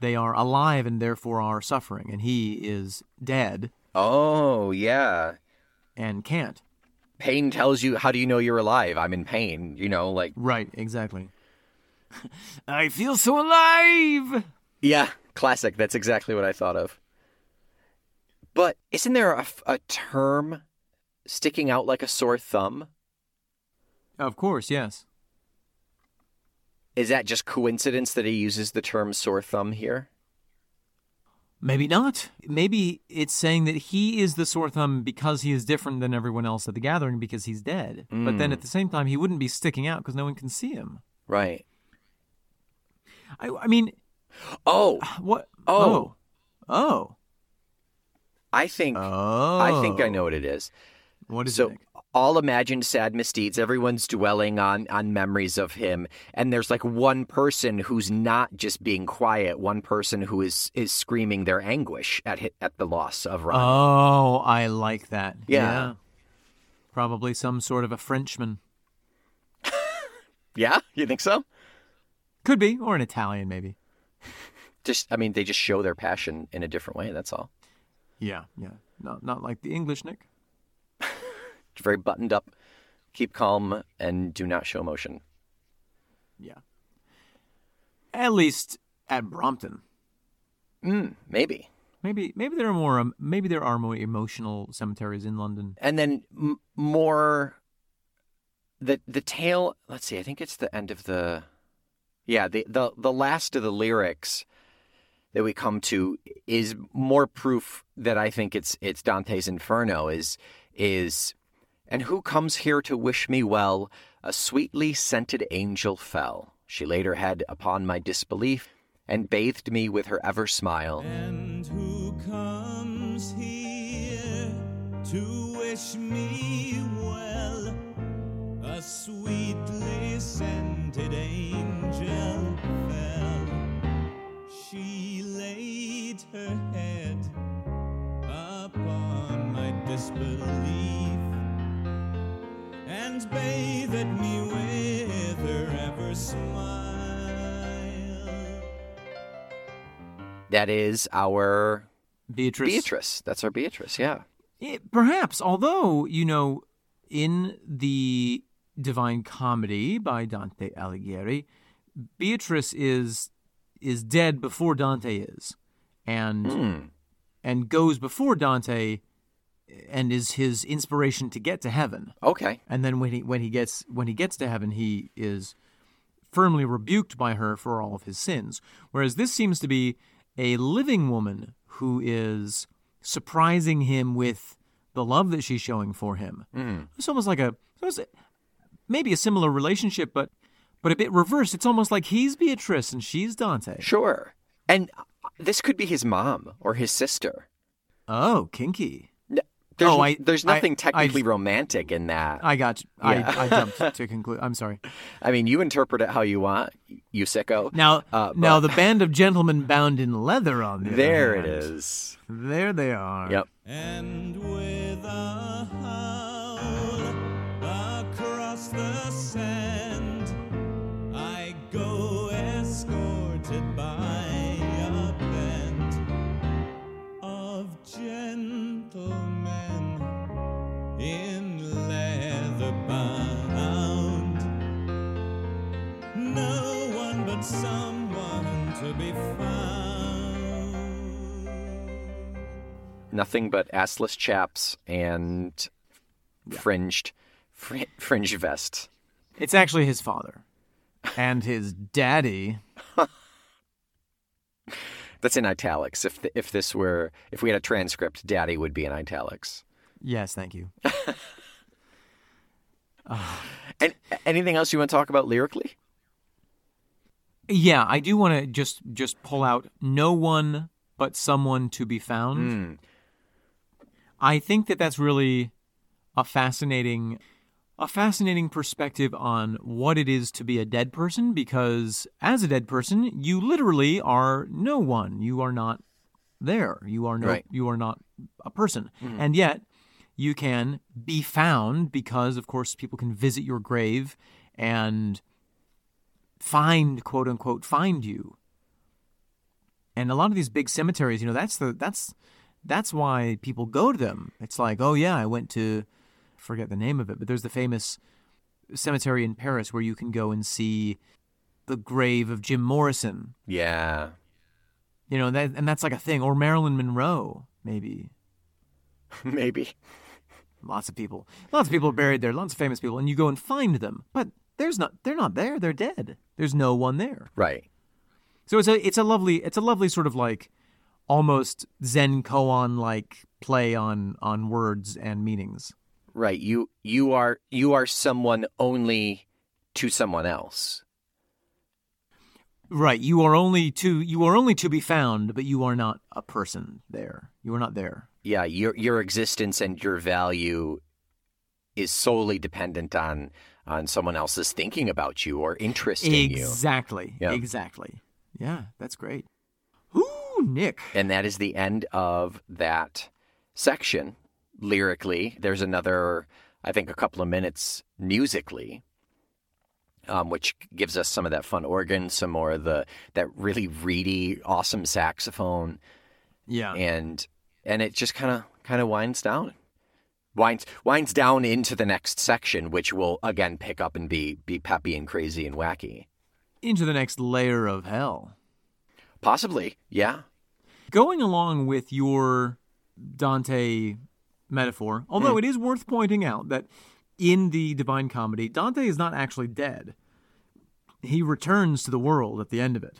They are alive and therefore are suffering, and he is dead. Oh, yeah. And can't. Pain tells you, how do you know you're alive? I'm in pain, you know, like... Right, exactly. I feel so alive! Yeah, classic. That's exactly what I thought of. But isn't there a, a term sticking out like a sore thumb? Of course, yes. Is that just coincidence that he uses the term sore thumb here? Maybe not. Maybe it's saying that he is the sore thumb because he is different than everyone else at the gathering because he's dead. Mm. But then at the same time, he wouldn't be sticking out because no one can see him. Right. I, I mean... Oh. What? Oh. Oh. Oh. I think... Oh. I think I know what it is. What is so, it? All imagined sad misdeeds, everyone's dwelling on, on memories of him, and there's like one person who's not just being quiet, one person who is, is screaming their anguish at at the loss of Ron. Oh, I like that. Yeah. yeah. Probably some sort of a Frenchman. Yeah? You think so? Could be, or an Italian maybe. Just, I mean, they just show their passion in a different way, that's all. Yeah, yeah. Not, not like the English, Nick. Very buttoned up, keep calm, and do not show emotion. Yeah. At least at Brompton. Mm, maybe. Maybe maybe there are more um, maybe there are more emotional cemeteries in London. And then m- more the the tale, let's see, I think it's the end of the yeah, the, the the last of the lyrics that we come to is more proof that I think it's it's Dante's Inferno is is and who comes here to wish me well? A sweetly scented angel fell. She laid her head upon my disbelief and bathed me with her ever smile. And who comes here to wish me well? A sweetly scented angel fell. She laid her head upon my disbelief and bathed me with her ever smile. That is our... Beatrice. Beatrice. That's our Beatrice, yeah. It, perhaps, although, you know, in the Divine Comedy by Dante Alighieri, Beatrice is is dead before Dante is, and mm. and goes before Dante... and is his inspiration to get to heaven. Okay. And then when he when he gets when he gets to heaven, he is firmly rebuked by her for all of his sins. Whereas this seems to be a living woman who is surprising him with the love that she's showing for him. Mm. It's almost like a maybe a similar relationship, but but a bit reversed. It's almost like he's Beatrice and she's Dante. Sure. And this could be his mom or his sister. Oh, kinky. There's, oh, I, there's nothing I, technically I, romantic in that. I got you. Yeah. I, I jumped to conclude. I'm sorry. I mean, you interpret it how you want, you sicko. Now, uh, now the band of gentlemen bound in leather on the There it is. There they are. Yep. And with a howl across the sand, I go escorted by a band of gentlemen in leather bound, no one but someone to be found. Nothing but assless chaps and fringed fr- fringe vests. It's actually his father and his daddy. That's in italics. If the, if this were if we had a transcript, daddy would be in italics. Yes, thank you. uh, Any, anything else you want to talk about lyrically? Yeah, I do want to just just pull out No One But Someone to Be Found. Mm. I think that that's really a fascinating a fascinating perspective on what it is to be a dead person, because as a dead person, you literally are no one. You are not there. You are no right. you are not a person. Mm. And yet you can be found because, of course, people can visit your grave and find, quote unquote, find you. And a lot of these big cemeteries, you know, that's the that's that's why people go to them. It's like, oh yeah, I went to, I forget the name of it, but there's the famous cemetery in Paris where you can go and see the grave of Jim Morrison. Yeah. You know, that, and that's like a thing. Or Marilyn Monroe, maybe. Maybe. Lots of people. Lots of people are buried there, lots of famous people, and you go and find them. But there's not they're not there, they're dead. There's no one there. Right. So it's a it's a lovely it's a lovely sort of like almost Zen koan like play on on words and meanings. Right. You you are you are someone only to someone else. Right. You are only to you are only to be found, but you are not a person there. You are not there. Yeah, your your existence and your value is solely dependent on on someone else's thinking about you or interest in you. Exactly. Yeah. Exactly. Yeah, that's great. Ooh, Nick. And that is the end of that section. Lyrically, there's another, I think, a couple of minutes musically, um, which gives us some of that fun organ, some more of the that really reedy, awesome saxophone. Yeah, and and it just kind of kind of winds down, winds winds down into the next section, which will again pick up and be be peppy and crazy and wacky. Into the next layer of hell, possibly. Yeah, going along with your Dante metaphor, although mm. it is worth pointing out that in the Divine Comedy, Dante is not actually dead. He returns to the world at the end of it.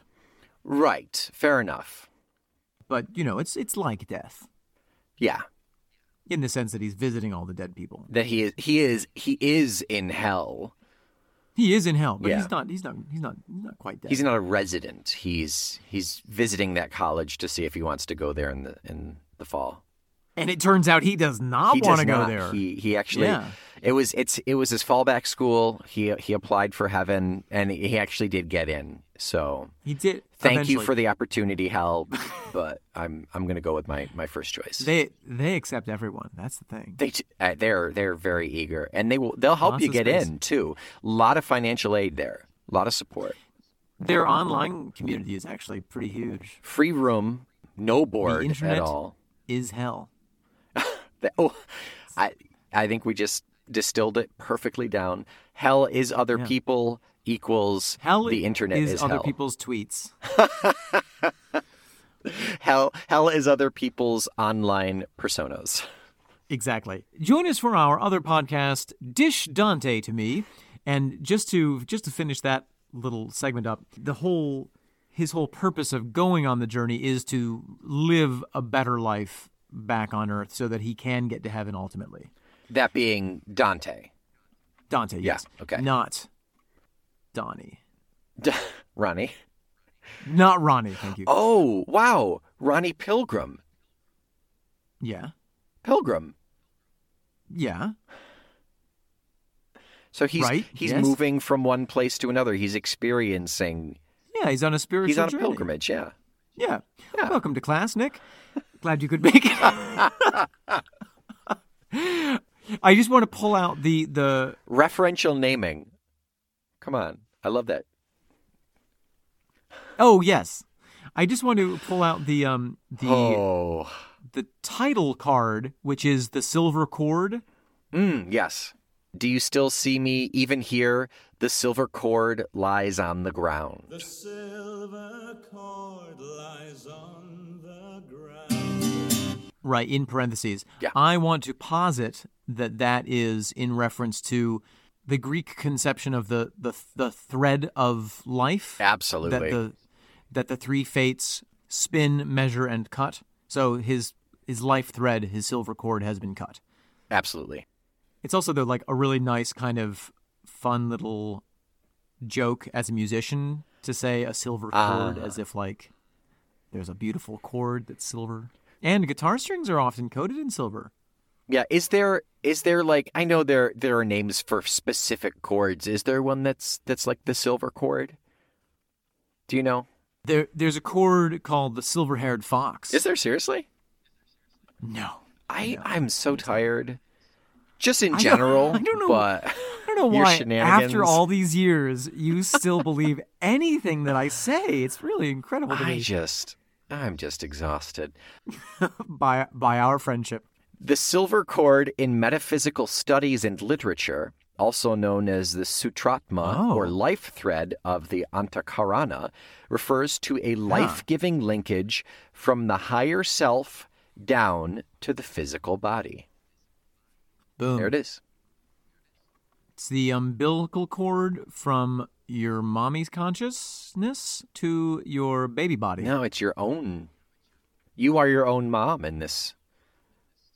Right, fair enough. But, you know, it's it's like death. Yeah. In the sense that he's visiting all the dead people. That he is he is he is in hell. He is in hell, but yeah. he's not he's not he's not he's not quite dead. He's not a resident. He's he's visiting that college to see if he wants to go there in the in the fall. And it turns out he does not he want does to not. go there. He he actually yeah. it was it's it was his fallback school. He he applied for heaven and he actually did get in. So he did. Thank eventually. you for the opportunity, Hal. But I'm I'm going to go with my, my first choice. They they accept everyone. That's the thing. They uh, they're they're very eager, and they will they'll help Lots you get space. in too. A lot of financial aid there. A lot of support. Their online community is actually pretty huge. Free room, no board the internet at all. Is hell. Oh, I I think we just distilled it perfectly down. Hell is other yeah. people equals hell the internet is, is other hell. people's tweets. hell hell is other people's online personas. Exactly. Join us for our other podcast, Dish Dante to Me, and just to just to finish that little segment up, the whole his whole purpose of going on the journey is to live a better life back on Earth so that he can get to heaven ultimately. That being Dante. Dante, yes. Yeah, okay. Not Donnie. D- Ronnie. Not Ronnie, thank you. Oh, wow. Ronnie Pilgrim. Yeah. Pilgrim. Yeah. So he's right? he's yes. moving from one place to another. He's experiencing. Yeah, he's on a spiritual He's on a journey. pilgrimage, yeah. yeah. Yeah. Welcome to class, Nick. Glad you could make it. I just want to pull out the, the... referential naming. Come on. I love that. Oh, yes. I just want to pull out the um the oh. the title card, which is the silver cord. Mm, yes. Do you still see me even here? The silver cord lies on the ground. The silver cord lies on the ground. Right, in parentheses. Yeah. I want to posit that that is in reference to the Greek conception of the the, the thread of life. Absolutely. That the, that the three fates spin, measure, and cut. So his his life thread, his silver cord, has been cut. Absolutely. It's also, though, like a really nice kind of fun little joke as a musician to say a silver chord, uh, as if like there's a beautiful chord that's silver. And guitar strings are often coated in silver. Yeah, is there is there like, I know there there are names for specific chords. Is there one that's that's like the silver chord? Do you know? There there's a chord called the silver-haired fox. Is there seriously? No. I, I I'm so tired. Just in general, I don't, I don't know, but I don't know why after all these years you still believe anything that I say. It's really incredible to I me. I just I'm just exhausted by by our friendship. The silver chord in metaphysical studies and literature, also known as the sutratma oh. or life thread of the Antakarana, refers to a life-giving huh. linkage from the higher self down to the physical body. Boom. There it is. It's the umbilical cord from your mommy's consciousness to your baby body. No, it's your own. You are your own mom in this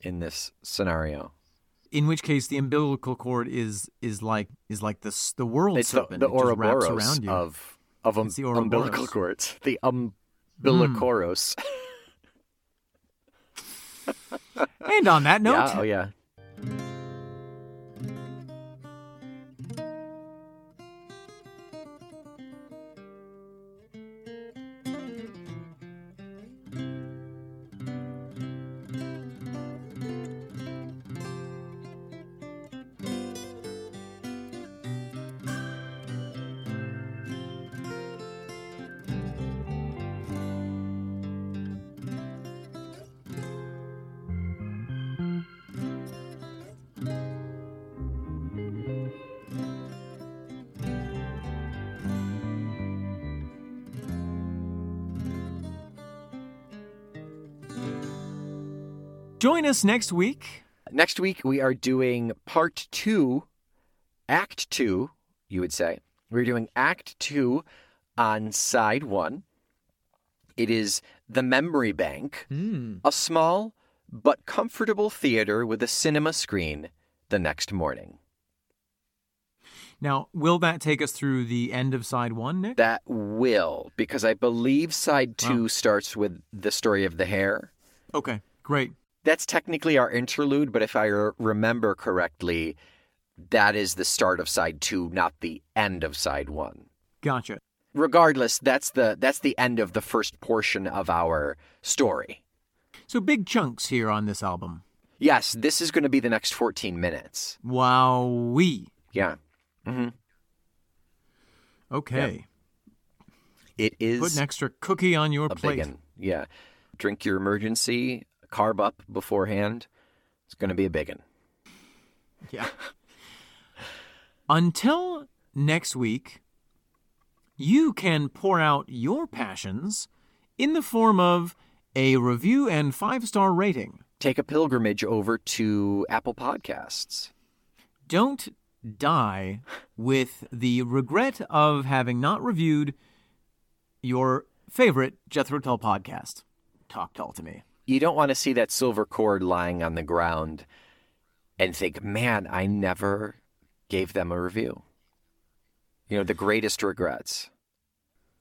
in this scenario. In which case, the umbilical cord is is like is like the the world it's serpent. The, the it just wraps around you. Of of um, the umbilical cords. The umbilicoros. Mm. And on that note, yeah, oh yeah. Join us next week. Next week, we are doing part two, act two, you would say. We're doing act two on side one. It is The Memory Bank, mm. a small but comfortable theater with a cinema screen the next morning. Now, will that take us through the end of side one, Nick? That will, because I believe side two wow. starts with the story of the hair. Okay, great. That's technically our interlude, but if I remember correctly, that is the start of side two, not the end of side one. Gotcha. Regardless, that's the that's the end of the first portion of our story. So big chunks here on this album. Yes, this is going to be the next fourteen minutes. Wowee. Yeah. Mm-hmm. Okay. Yeah. It is... Put an extra cookie on your plate. Biggin. Yeah. Drink your emergency... Carb up beforehand. It's going to be a big one. Yeah. Until next week, you can pour out your passions in the form of a review and five-star rating. Take a pilgrimage over to Apple Podcasts. Don't die with the regret of having not reviewed your favorite Jethro Tull podcast, Talk Tull to Me. You don't want to see that silver cord lying on the ground and think, man, I never gave them a review. You know, the greatest regrets.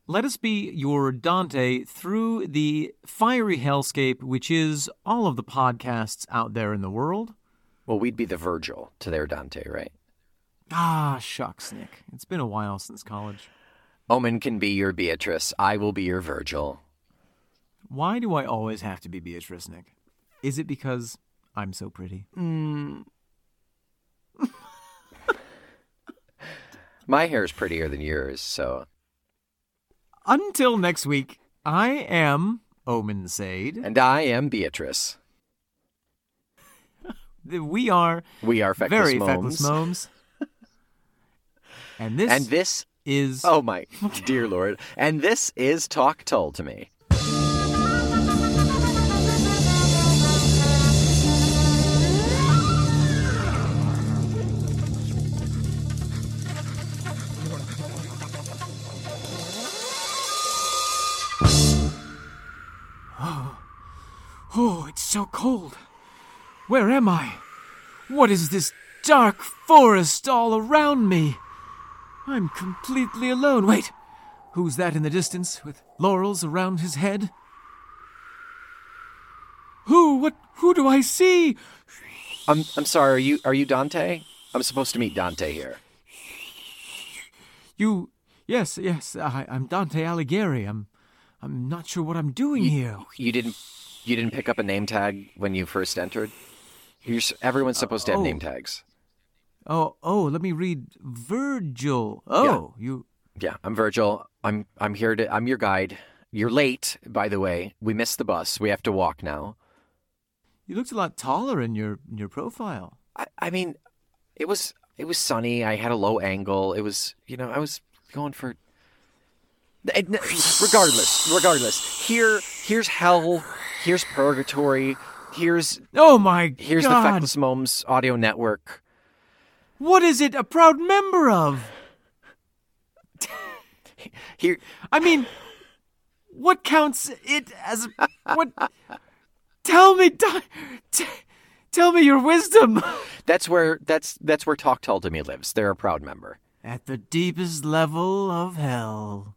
Let us be your Dante through the fiery hellscape, which is all of the podcasts out there in the world. Well, we'd be the Virgil to their Dante, right? Ah, shucks, Nick. It's been a while since college. Oman can be your Beatrice. I will be your Virgil. Why do I always have to be Beatrice, Nick? Is it because I'm so pretty? Mm. My hair is prettier than yours, so... Until next week, I am Oman Said. And I am Beatrice. We are... We are Feckless very Moms. Feckless Moms. And this... And this... Is... Oh, my dear Lord. And this is Talk Tull to Me. Oh, it's so cold. Where am I? What is this dark forest all around me? I'm completely alone. Wait, who's that in the distance with laurels around his head? Who? What? Who do I see? I'm I'm sorry. Are you are you Dante? I'm supposed to meet Dante here. You? Yes, yes. I, I'm Dante Alighieri. I'm I'm not sure what I'm doing you, here. You didn't you didn't pick up a name tag when you first entered? You're, everyone's supposed uh, oh. to have name tags. Oh, oh. Let me read. Virgil. Oh, yeah. you. Yeah, I'm Virgil. I'm I'm here to. I'm your guide. You're late, by the way. We missed the bus. We have to walk now. You looked a lot taller in your in your profile. I, I mean, it was it was sunny. I had a low angle. It was, you know, I was going for. Regardless, regardless. Here, here's hell. Here's purgatory. Here's oh my god. Here's the Feckless Moms audio network. What is it? A proud member of. Here, I mean. What counts it as a, what? Tell me, t- tell me your wisdom. That's where that's that's where Talk Tull to me lives. They're a proud member. At the deepest level of hell.